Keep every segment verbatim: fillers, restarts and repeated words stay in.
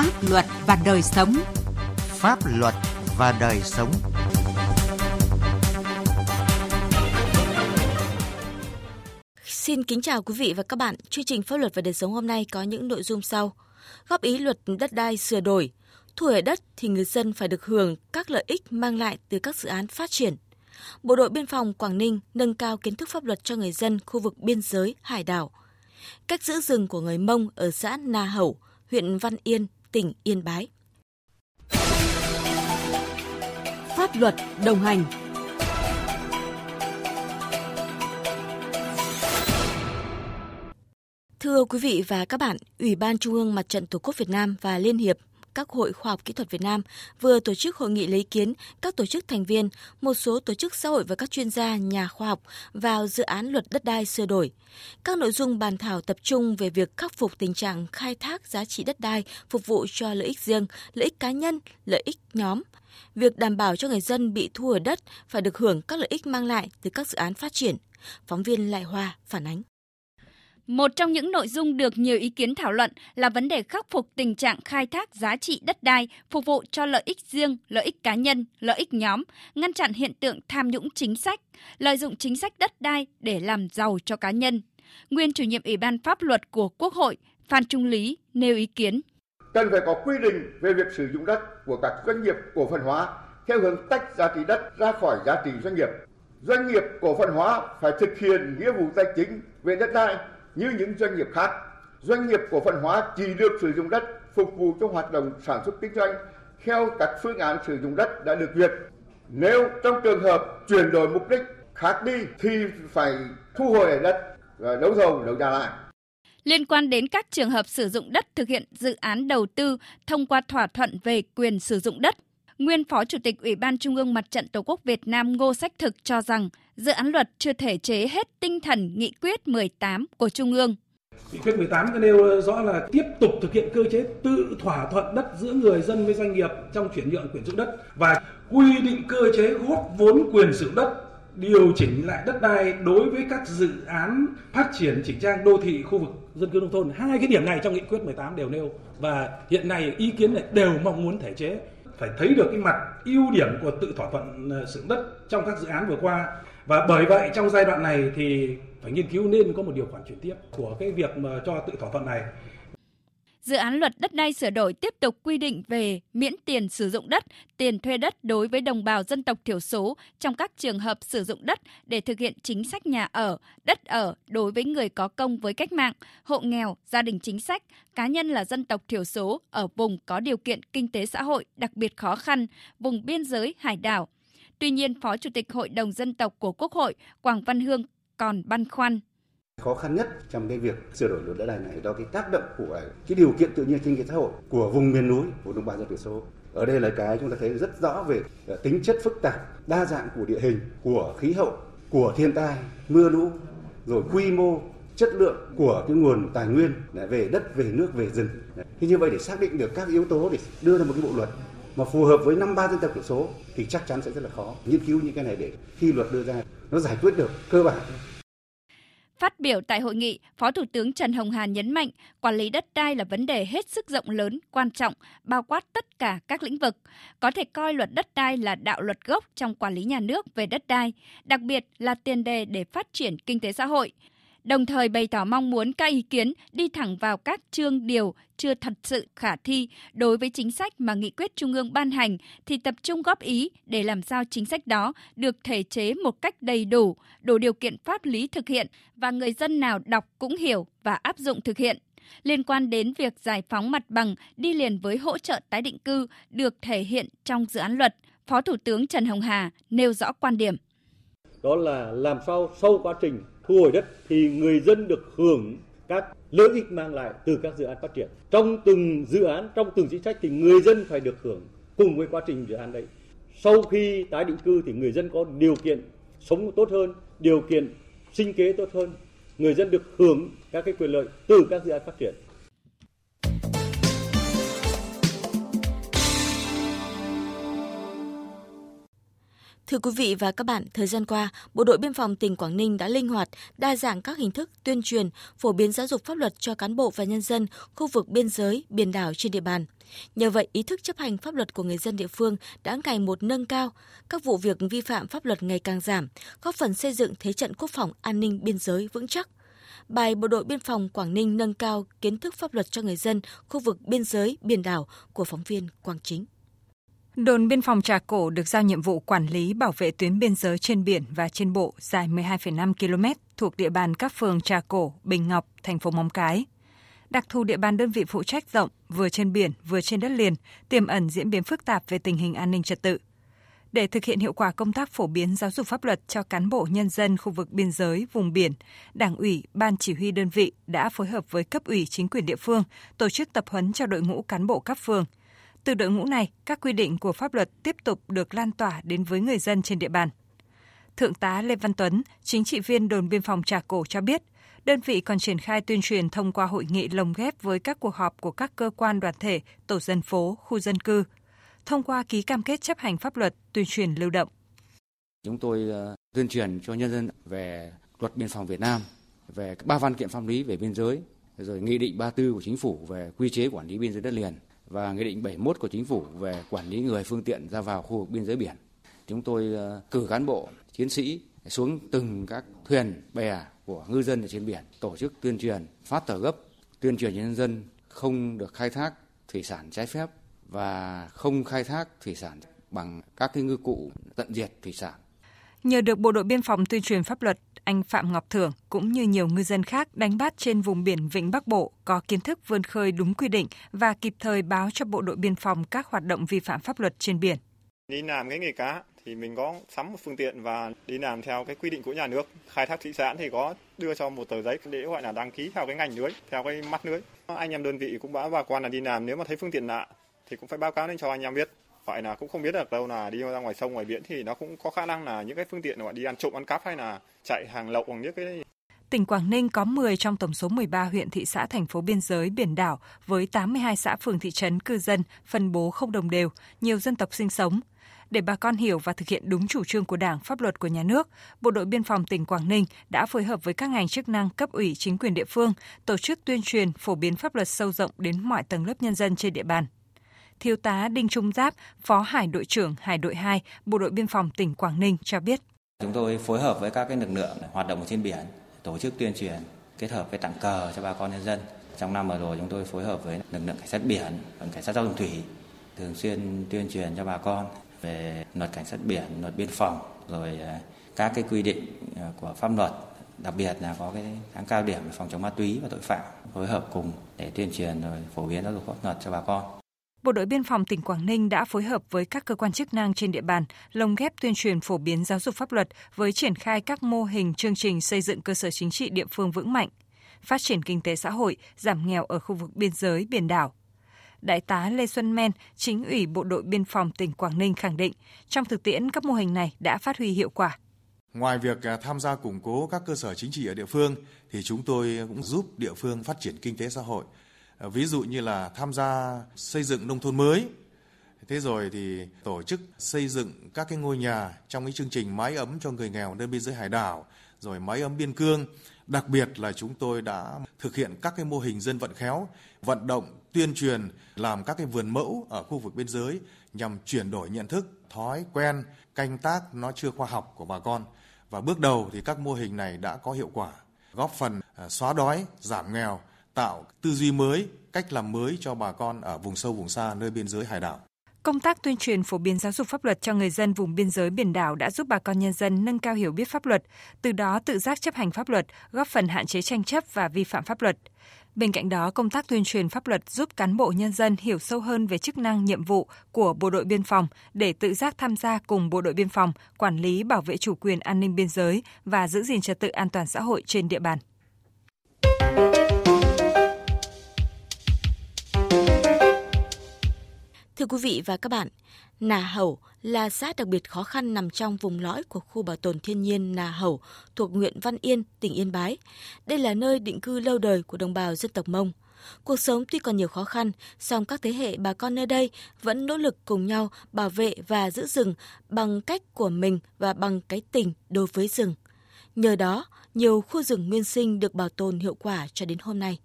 Pháp luật và đời sống. Pháp luật và đời sống. Xin kính chào quý vị và các bạn. Chương trình Pháp luật và đời sống hôm nay có những nội dung sau. Góp ý luật đất đai sửa đổi. Thu hồi đất thì người dân phải được hưởng các lợi ích mang lại từ các dự án phát triển. Bộ đội biên phòng Quảng Ninh nâng cao kiến thức pháp luật cho người dân khu vực biên giới, hải đảo. Cách giữ rừng của người Mông ở xã Nà Hẩu, huyện Văn Yên, tỉnh Yên Bái. Pháp luật đồng hành. Thưa quý vị và các bạn, Ủy ban Trung ương Mặt trận Tổ quốc Việt Nam và Liên hiệp các Hội Khoa học Kỹ thuật Việt Nam vừa tổ chức hội nghị lấy ý kiến các tổ chức thành viên, một số tổ chức xã hội và các chuyên gia, nhà khoa học vào dự án luật đất đai sửa đổi. Các nội dung bàn thảo tập trung về việc khắc phục tình trạng khai thác giá trị đất đai phục vụ cho lợi ích riêng, lợi ích cá nhân, lợi ích nhóm. Việc đảm bảo cho người dân bị thu hồi đất phải được hưởng các lợi ích mang lại từ các dự án phát triển. Phóng viên Lại Hoa phản ánh. Một trong những nội dung được nhiều ý kiến thảo luận là vấn đề khắc phục tình trạng khai thác giá trị đất đai phục vụ cho lợi ích riêng, lợi ích cá nhân, lợi ích nhóm, ngăn chặn hiện tượng tham nhũng chính sách, lợi dụng chính sách đất đai để làm giàu cho cá nhân. Nguyên chủ nhiệm Ủy ban Pháp luật của Quốc hội Phan Trung Lý nêu ý kiến. Cần phải có quy định về việc sử dụng đất của các doanh nghiệp cổ phần hóa theo hướng tách giá trị đất ra khỏi giá trị doanh nghiệp. Doanh nghiệp cổ phần hóa phải thực hiện nghĩa vụ tài chính về đất đai như những doanh nghiệp khác. Doanh nghiệp cổ phần hóa chỉ được sử dụng đất phục vụ cho hoạt động sản xuất kinh doanh theo các phương án sử dụng đất đã được duyệt. Nếu trong trường hợp chuyển đổi mục đích khác đi thì phải thu hồi đất và đấu thầu đấu giá lại. Liên quan đến các trường hợp sử dụng đất thực hiện dự án đầu tư thông qua thỏa thuận về quyền sử dụng đất, nguyên Phó Chủ tịch Ủy ban Trung ương Mặt trận Tổ quốc Việt Nam Ngô Sách Thực cho rằng dự án luật chưa thể chế hết tinh thần nghị quyết mười tám của Trung ương. Nghị quyết mười tám nêu rõ là tiếp tục thực hiện cơ chế tự thỏa thuận đất giữa người dân với doanh nghiệp trong chuyển nhượng quyền sử dụng đất và quy định cơ chế góp vốn quyền sử dụng đất, điều chỉnh lại đất đai đối với các dự án phát triển chỉnh trang đô thị khu vực dân cư nông thôn. Hai cái điểm này trong nghị quyết mười tám đều nêu và hiện nay ý kiến này đều mong muốn thể chế. Phải thấy được cái mặt ưu điểm của tự thỏa thuận sử dụng đất trong các dự án vừa qua. Và bởi vậy trong giai đoạn này thì phải nghiên cứu nên có một điều khoản chuyển tiếp của cái việc mà cho tự thỏa thuận này. Dự án luật đất đai sửa đổi tiếp tục quy định về miễn tiền sử dụng đất, tiền thuê đất đối với đồng bào dân tộc thiểu số trong các trường hợp sử dụng đất để thực hiện chính sách nhà ở, đất ở đối với người có công với cách mạng, hộ nghèo, gia đình chính sách, cá nhân là dân tộc thiểu số ở vùng có điều kiện kinh tế xã hội đặc biệt khó khăn, vùng biên giới, hải đảo. Tuy nhiên, Phó Chủ tịch Hội đồng Dân tộc của Quốc hội Quảng Văn Hương còn băn khoăn. Khó khăn nhất trong cái việc sửa đổi luật đất đai này đó cái tác động của cái điều kiện tự nhiên kinh tế xã hội của vùng miền núi, của đồng bào dân tộc thiểu số. Ở đây là cái chúng ta thấy rất rõ về tính chất phức tạp, đa dạng của địa hình, của khí hậu, của thiên tai, mưa lũ, rồi quy mô, chất lượng của cái nguồn tài nguyên về đất, về nước, về rừng. Thế như vậy để xác định được các yếu tố để đưa ra một cái bộ luật mà phù hợp với năm ba dân tộc thiểu số thì chắc chắn sẽ rất là khó. Nghiên cứu những cái này để khi luật đưa ra nó giải quyết được cơ bản. Phát biểu tại hội nghị, Phó Thủ tướng Trần Hồng Hà nhấn mạnh quản lý đất đai là vấn đề hết sức rộng lớn, quan trọng, bao quát tất cả các lĩnh vực. Có thể coi luật đất đai là đạo luật gốc trong quản lý nhà nước về đất đai, đặc biệt là tiền đề để phát triển kinh tế xã hội. Đồng thời bày tỏ mong muốn các ý kiến đi thẳng vào các chương điều chưa thật sự khả thi đối với chính sách mà nghị quyết Trung ương ban hành thì tập trung góp ý để làm sao chính sách đó được thể chế một cách đầy đủ, đủ điều kiện pháp lý thực hiện và người dân nào đọc cũng hiểu và áp dụng thực hiện. Liên quan đến việc giải phóng mặt bằng đi liền với hỗ trợ tái định cư được thể hiện trong dự án luật, Phó Thủ tướng Trần Hồng Hà nêu rõ quan điểm. Đó là làm sao sau quá trình thu hồi đất thì người dân được hưởng các lợi ích mang lại từ các dự án phát triển. Trong từng dự án, trong từng chính sách thì người dân phải được hưởng cùng với quá trình dự án đấy. Sau khi tái định cư thì người dân có điều kiện sống tốt hơn, điều kiện sinh kế tốt hơn. Người dân được hưởng các cái quyền lợi từ các dự án phát triển. Thưa quý vị và các bạn, thời gian qua, Bộ đội Biên phòng tỉnh Quảng Ninh đã linh hoạt, đa dạng các hình thức tuyên truyền, phổ biến giáo dục pháp luật cho cán bộ và nhân dân khu vực biên giới, biển đảo trên địa bàn. Nhờ vậy, ý thức chấp hành pháp luật của người dân địa phương đã ngày một nâng cao, các vụ việc vi phạm pháp luật ngày càng giảm, góp phần xây dựng thế trận quốc phòng an ninh biên giới vững chắc. Bài Bộ đội Biên phòng Quảng Ninh nâng cao kiến thức pháp luật cho người dân khu vực biên giới, biển đảo của phóng viên Quang Chính. Đồn biên phòng Trà Cổ được giao nhiệm vụ quản lý bảo vệ tuyến biên giới trên biển và trên bộ dài mười hai phẩy năm ki lô mét thuộc địa bàn các phường Trà Cổ, Bình Ngọc, thành phố Móng Cái. Đặc thù địa bàn đơn vị phụ trách rộng, vừa trên biển vừa trên đất liền, tiềm ẩn diễn biến phức tạp về tình hình an ninh trật tự. Để thực hiện hiệu quả công tác phổ biến giáo dục pháp luật cho cán bộ nhân dân khu vực biên giới, vùng biển, Đảng ủy, Ban chỉ huy đơn vị đã phối hợp với cấp ủy chính quyền địa phương tổ chức tập huấn cho đội ngũ cán bộ các phường. Từ đội ngũ này, các quy định của pháp luật tiếp tục được lan tỏa đến với người dân trên địa bàn. Thượng tá Lê Văn Tuấn, chính trị viên đồn biên phòng Trà Cổ cho biết, đơn vị còn triển khai tuyên truyền thông qua hội nghị lồng ghép với các cuộc họp của các cơ quan đoàn thể, tổ dân phố, khu dân cư, thông qua ký cam kết chấp hành pháp luật, tuyên truyền lưu động. Chúng tôi tuyên truyền cho nhân dân về luật biên phòng Việt Nam, về ba văn kiện pháp lý về biên giới, rồi nghị định ba mươi tư của chính phủ về quy chế quản lý biên giới đất liền và nghị định bảy mươi mốt của chính phủ về quản lý người phương tiện ra vào khu vực biên giới biển. Chúng tôi cử cán bộ, chiến sĩ xuống từng các thuyền bè của ngư dân ở trên biển, tổ chức tuyên truyền, phát tờ gấp, tuyên truyền cho nhân dân không được khai thác thủy sản trái phép và không khai thác thủy sản bằng các cái ngư cụ tận diệt thủy sản. Nhờ được Bộ đội Biên phòng tuyên truyền pháp luật, anh Phạm Ngọc Thưởng cũng như nhiều ngư dân khác đánh bắt trên vùng biển Vịnh Bắc Bộ có kiến thức vươn khơi đúng quy định và kịp thời báo cho Bộ đội Biên phòng các hoạt động vi phạm pháp luật trên biển. Đi làm cái nghề cá thì mình có sắm một phương tiện và đi làm theo cái quy định của nhà nước. Khai thác thủy sản thì có đưa cho một tờ giấy để gọi là đăng ký theo cái ngành lưới, theo cái mắt lưới. Anh em đơn vị cũng đã bà con là đi làm, nếu mà thấy phương tiện lạ thì cũng phải báo cáo lên cho anh em biết. Vậy là cũng không biết được đâu là đi ra ngoài sông ngoài biển thì nó cũng có khả năng là những cái phương tiện mà đi ăn trộm ăn cắp hay là chạy hàng lậu bằng những cái. Tỉnh Quảng Ninh có mười trong tổng số mười ba huyện thị xã thành phố biên giới biển đảo với tám mươi hai xã phường thị trấn cư dân phân bố không đồng đều, nhiều dân tộc sinh sống. Để bà con hiểu và thực hiện đúng chủ trương của Đảng, pháp luật của nhà nước, Bộ đội Biên phòng tỉnh Quảng Ninh đã phối hợp với các ngành chức năng, cấp ủy, chính quyền địa phương tổ chức tuyên truyền, phổ biến pháp luật sâu rộng đến mọi tầng lớp nhân dân trên địa bàn. Thiếu tá Đinh Trung Giáp, Phó Hải đội trưởng Hải đội hai, Bộ đội Biên phòng tỉnh Quảng Ninh cho biết. Chúng tôi phối hợp với các cái lực lượng hoạt động trên biển, tổ chức tuyên truyền, kết hợp với tặng cờ cho bà con nhân dân. Trong năm vừa rồi chúng tôi phối hợp với lực lượng cảnh sát biển, cảnh sát giao thông thủy, thường xuyên tuyên truyền cho bà con về luật cảnh sát biển, luật biên phòng, rồi các cái quy định của pháp luật, đặc biệt là có cái tháng cao điểm về phòng chống ma túy và tội phạm, phối hợp cùng để tuyên truyền rồi phổ biến giáo dục pháp luật cho bà con. Bộ đội Biên phòng tỉnh Quảng Ninh đã phối hợp với các cơ quan chức năng trên địa bàn, lồng ghép tuyên truyền phổ biến giáo dục pháp luật với triển khai các mô hình chương trình xây dựng cơ sở chính trị địa phương vững mạnh, phát triển kinh tế xã hội, giảm nghèo ở khu vực biên giới, biển đảo. Đại tá Lê Xuân Men, Chính ủy Bộ đội Biên phòng tỉnh Quảng Ninh khẳng định, trong thực tiễn các mô hình này đã phát huy hiệu quả. Ngoài việc tham gia củng cố các cơ sở chính trị ở địa phương, thì chúng tôi cũng giúp địa phương phát triển kinh tế xã hội. Ví dụ như là tham gia xây dựng nông thôn mới, thế rồi thì tổ chức xây dựng các cái ngôi nhà trong cái chương trình mái ấm cho người nghèo nơi biên giới hải đảo, rồi mái ấm biên cương. Đặc biệt là chúng tôi đã thực hiện các cái mô hình dân vận khéo, vận động, tuyên truyền, làm các cái vườn mẫu ở khu vực biên giới nhằm chuyển đổi nhận thức, thói quen, canh tác nó chưa khoa học của bà con. Và bước đầu thì các mô hình này đã có hiệu quả, góp phần xóa đói, giảm nghèo, tạo tư duy mới, cách làm mới cho bà con ở vùng sâu vùng xa nơi biên giới hải đảo. Công tác tuyên truyền phổ biến giáo dục pháp luật cho người dân vùng biên giới biển đảo đã giúp bà con nhân dân nâng cao hiểu biết pháp luật, từ đó tự giác chấp hành pháp luật, góp phần hạn chế tranh chấp và vi phạm pháp luật. Bên cạnh đó, công tác tuyên truyền pháp luật giúp cán bộ nhân dân hiểu sâu hơn về chức năng, nhiệm vụ của Bộ đội Biên phòng để tự giác tham gia cùng Bộ đội Biên phòng quản lý, bảo vệ chủ quyền an ninh biên giới và giữ gìn trật tự an toàn xã hội trên địa bàn. quý vị và các bạn, Nà Hẩu là xã đặc biệt khó khăn nằm trong vùng lõi của khu bảo tồn thiên nhiên Nà Hẩu thuộc huyện Văn Yên, tỉnh Yên Bái. Đây là nơi định cư lâu đời của đồng bào dân tộc Mông. Cuộc sống tuy còn nhiều khó khăn, song các thế hệ bà con nơi đây vẫn nỗ lực cùng nhau bảo vệ và giữ rừng bằng cách của mình và bằng cái tình đối với rừng. Nhờ đó, nhiều khu rừng nguyên sinh được bảo tồn hiệu quả cho đến hôm nay.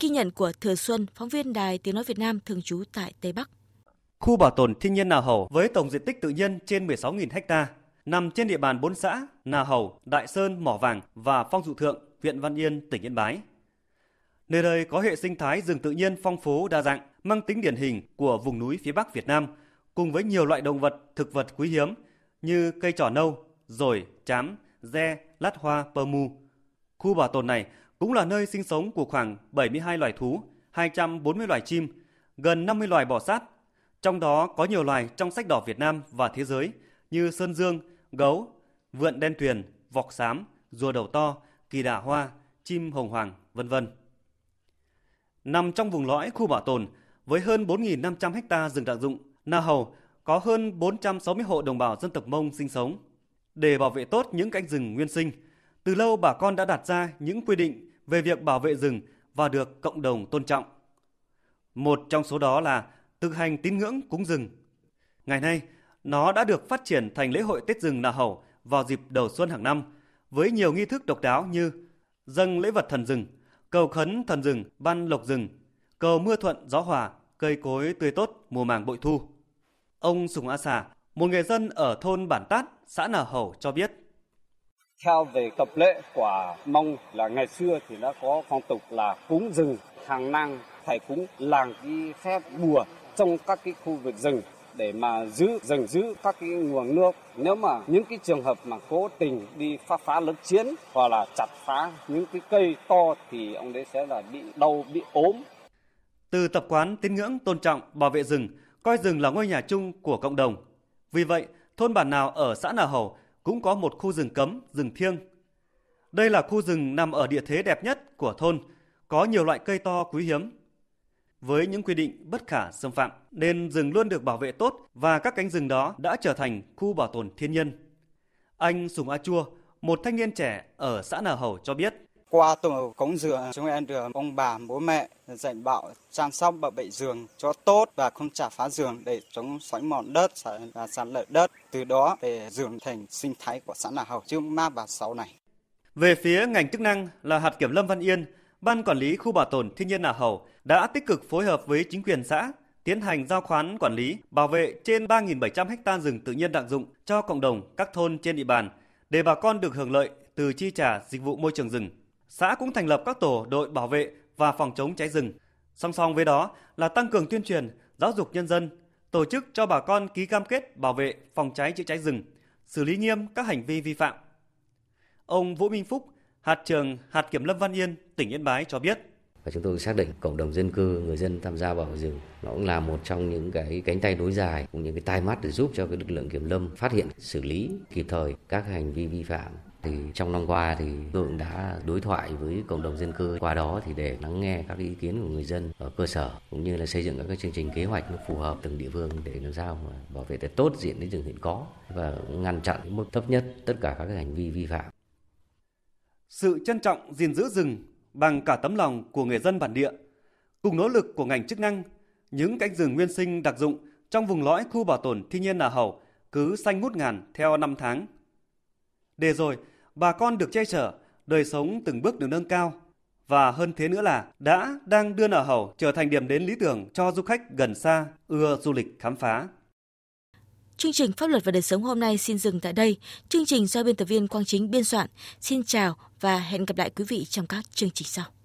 Ghi nhận của Thừa Xuân, phóng viên Đài Tiếng Nói Việt Nam thường trú tại Tây Bắc. Khu bảo tồn thiên nhiên Nà Hẩu với tổng diện tích tự nhiên trên mười sáu nghìn ha nằm trên địa bàn bốn xã Nà Hẩu, Đại Sơn, Mỏ Vàng và Phong Dụ Thượng, huyện Văn Yên, tỉnh Yên Bái. Nơi đây có hệ sinh thái rừng tự nhiên phong phú đa dạng, mang tính điển hình của vùng núi phía Bắc Việt Nam, cùng với nhiều loại động vật, thực vật quý hiếm như cây trỏ nâu, dồi, trám, re, lát hoa, pơ mu. Khu bảo tồn này cũng là nơi sinh sống của khoảng bảy mươi hai loài thú, hai trăm bốn mươi loài chim, gần năm mươi loài bò sát. Trong đó có nhiều loài trong sách đỏ Việt Nam và thế giới như sơn dương, gấu, vượn đen tuyền, vọc xám, rùa đầu to, kỳ đà hoa, chim hồng hoàng, vân vân. Nằm trong vùng lõi khu bảo tồn với hơn bốn nghìn năm trăm ha rừng đặc dụng, Nà Hẩu có hơn bốn trăm sáu mươi hộ đồng bào dân tộc Mông sinh sống. Để bảo vệ tốt những cánh rừng nguyên sinh, từ lâu bà con đã đặt ra những quy định về việc bảo vệ rừng và được cộng đồng tôn trọng. Một trong số đó là thực hành tín ngưỡng cúng rừng. Ngày nay, nó đã được phát triển thành lễ hội Tết rừng Nà Hẩu vào dịp đầu xuân hàng năm với nhiều nghi thức độc đáo như dâng lễ vật thần rừng, cầu khấn thần rừng, ban lộc rừng, cầu mưa thuận gió hòa, cây cối tươi tốt mùa màng bội thu. Ông Sùng A Sà, một người dân ở thôn Bản Tát, xã Nà Hẩu cho biết. Theo về tập lệ của Mông là ngày xưa thì đã có phong tục là cúng rừng, hàng năm phải cúng làng đi phép bùa trong các cái khu vực rừng để mà giữ rừng, giữ các cái nguồn nước. Nếu mà những cái trường hợp mà cố tình đi phá phá lấn chiếm hoặc là chặt phá những cái cây to thì ông đấy sẽ là bị đau, bị ốm. Từ tập quán tín ngưỡng tôn trọng bảo vệ rừng, coi rừng là ngôi nhà chung của cộng đồng. Vì vậy, thôn bản nào ở xã Nà Hẩu cũng có một khu rừng cấm, rừng thiêng. Đây là khu rừng nằm ở địa thế đẹp nhất của thôn, có nhiều loại cây to quý hiếm. Với những quy định bất khả xâm phạm nên rừng luôn được bảo vệ tốt và các cánh rừng đó đã trở thành khu bảo tồn thiên nhiên. Anh Sùng A Chua, một thanh niên trẻ ở xã Nà Hẩu cho biết. Qua tổ cống rừng, chúng em được ông bà, bố mẹ dạy bảo chăm sóc bảo vệ rừng cho tốt và không chặt phá rừng để chống xói mòn đất và sàn lở đất. Từ đó để rừng thành sinh thái của xã Nà Hẩu chương ba và sáu này. Về phía ngành chức năng là hạt kiểm lâm Văn Yên, Ban Quản lý Khu Bảo tồn Thiên nhiên Nà Hẩu đã tích cực phối hợp với chính quyền xã tiến hành giao khoán quản lý, bảo vệ trên ba nghìn bảy trăm ha rừng tự nhiên đặc dụng cho cộng đồng các thôn trên địa bàn để bà con được hưởng lợi từ chi trả dịch vụ môi trường rừng. Xã cũng thành lập các tổ đội bảo vệ và phòng chống cháy rừng. Song song với đó là tăng cường tuyên truyền, giáo dục nhân dân, tổ chức cho bà con ký cam kết bảo vệ, phòng cháy chữa cháy rừng, xử lý nghiêm các hành vi vi phạm. Ông Vũ Minh Phúc, hạt trưởng hạt kiểm lâm Văn Yên, tỉnh Yên Bái cho biết. Và chúng tôi xác định cộng đồng dân cư, người dân tham gia bảo vệ rừng nó cũng là một trong những cái cánh tay nối dài, cũng những cái tai mắt để giúp cho cái lực lượng kiểm lâm phát hiện, xử lý kịp thời các hành vi vi phạm. Thì trong năm qua thì tôi cũng đã đối thoại với cộng đồng dân cư, qua đó thì để lắng nghe các ý kiến của người dân ở cơ sở cũng như là xây dựng các cái chương trình kế hoạch nó phù hợp từng địa phương để làm sao mà bảo vệ thật tốt diện tích rừng hiện có và ngăn chặn đến mức thấp nhất tất cả các cái hành vi vi phạm. Sự trân trọng gìn giữ rừng bằng cả tấm lòng của người dân bản địa, cùng nỗ lực của ngành chức năng, những cánh rừng nguyên sinh đặc dụng trong vùng lõi khu bảo tồn thiên nhiên Nà Hẩu cứ xanh ngút ngàn theo năm tháng. Để rồi, bà con được che chở, đời sống từng bước được nâng cao. Và hơn thế nữa là đã đang đưa Nà Hẩu trở thành điểm đến lý tưởng cho du khách gần xa, ưa du lịch khám phá. Chương trình Pháp luật và đời sống hôm nay xin dừng tại đây. Chương trình do biên tập viên Quang Chính biên soạn. Xin chào và hẹn gặp lại quý vị trong các chương trình sau.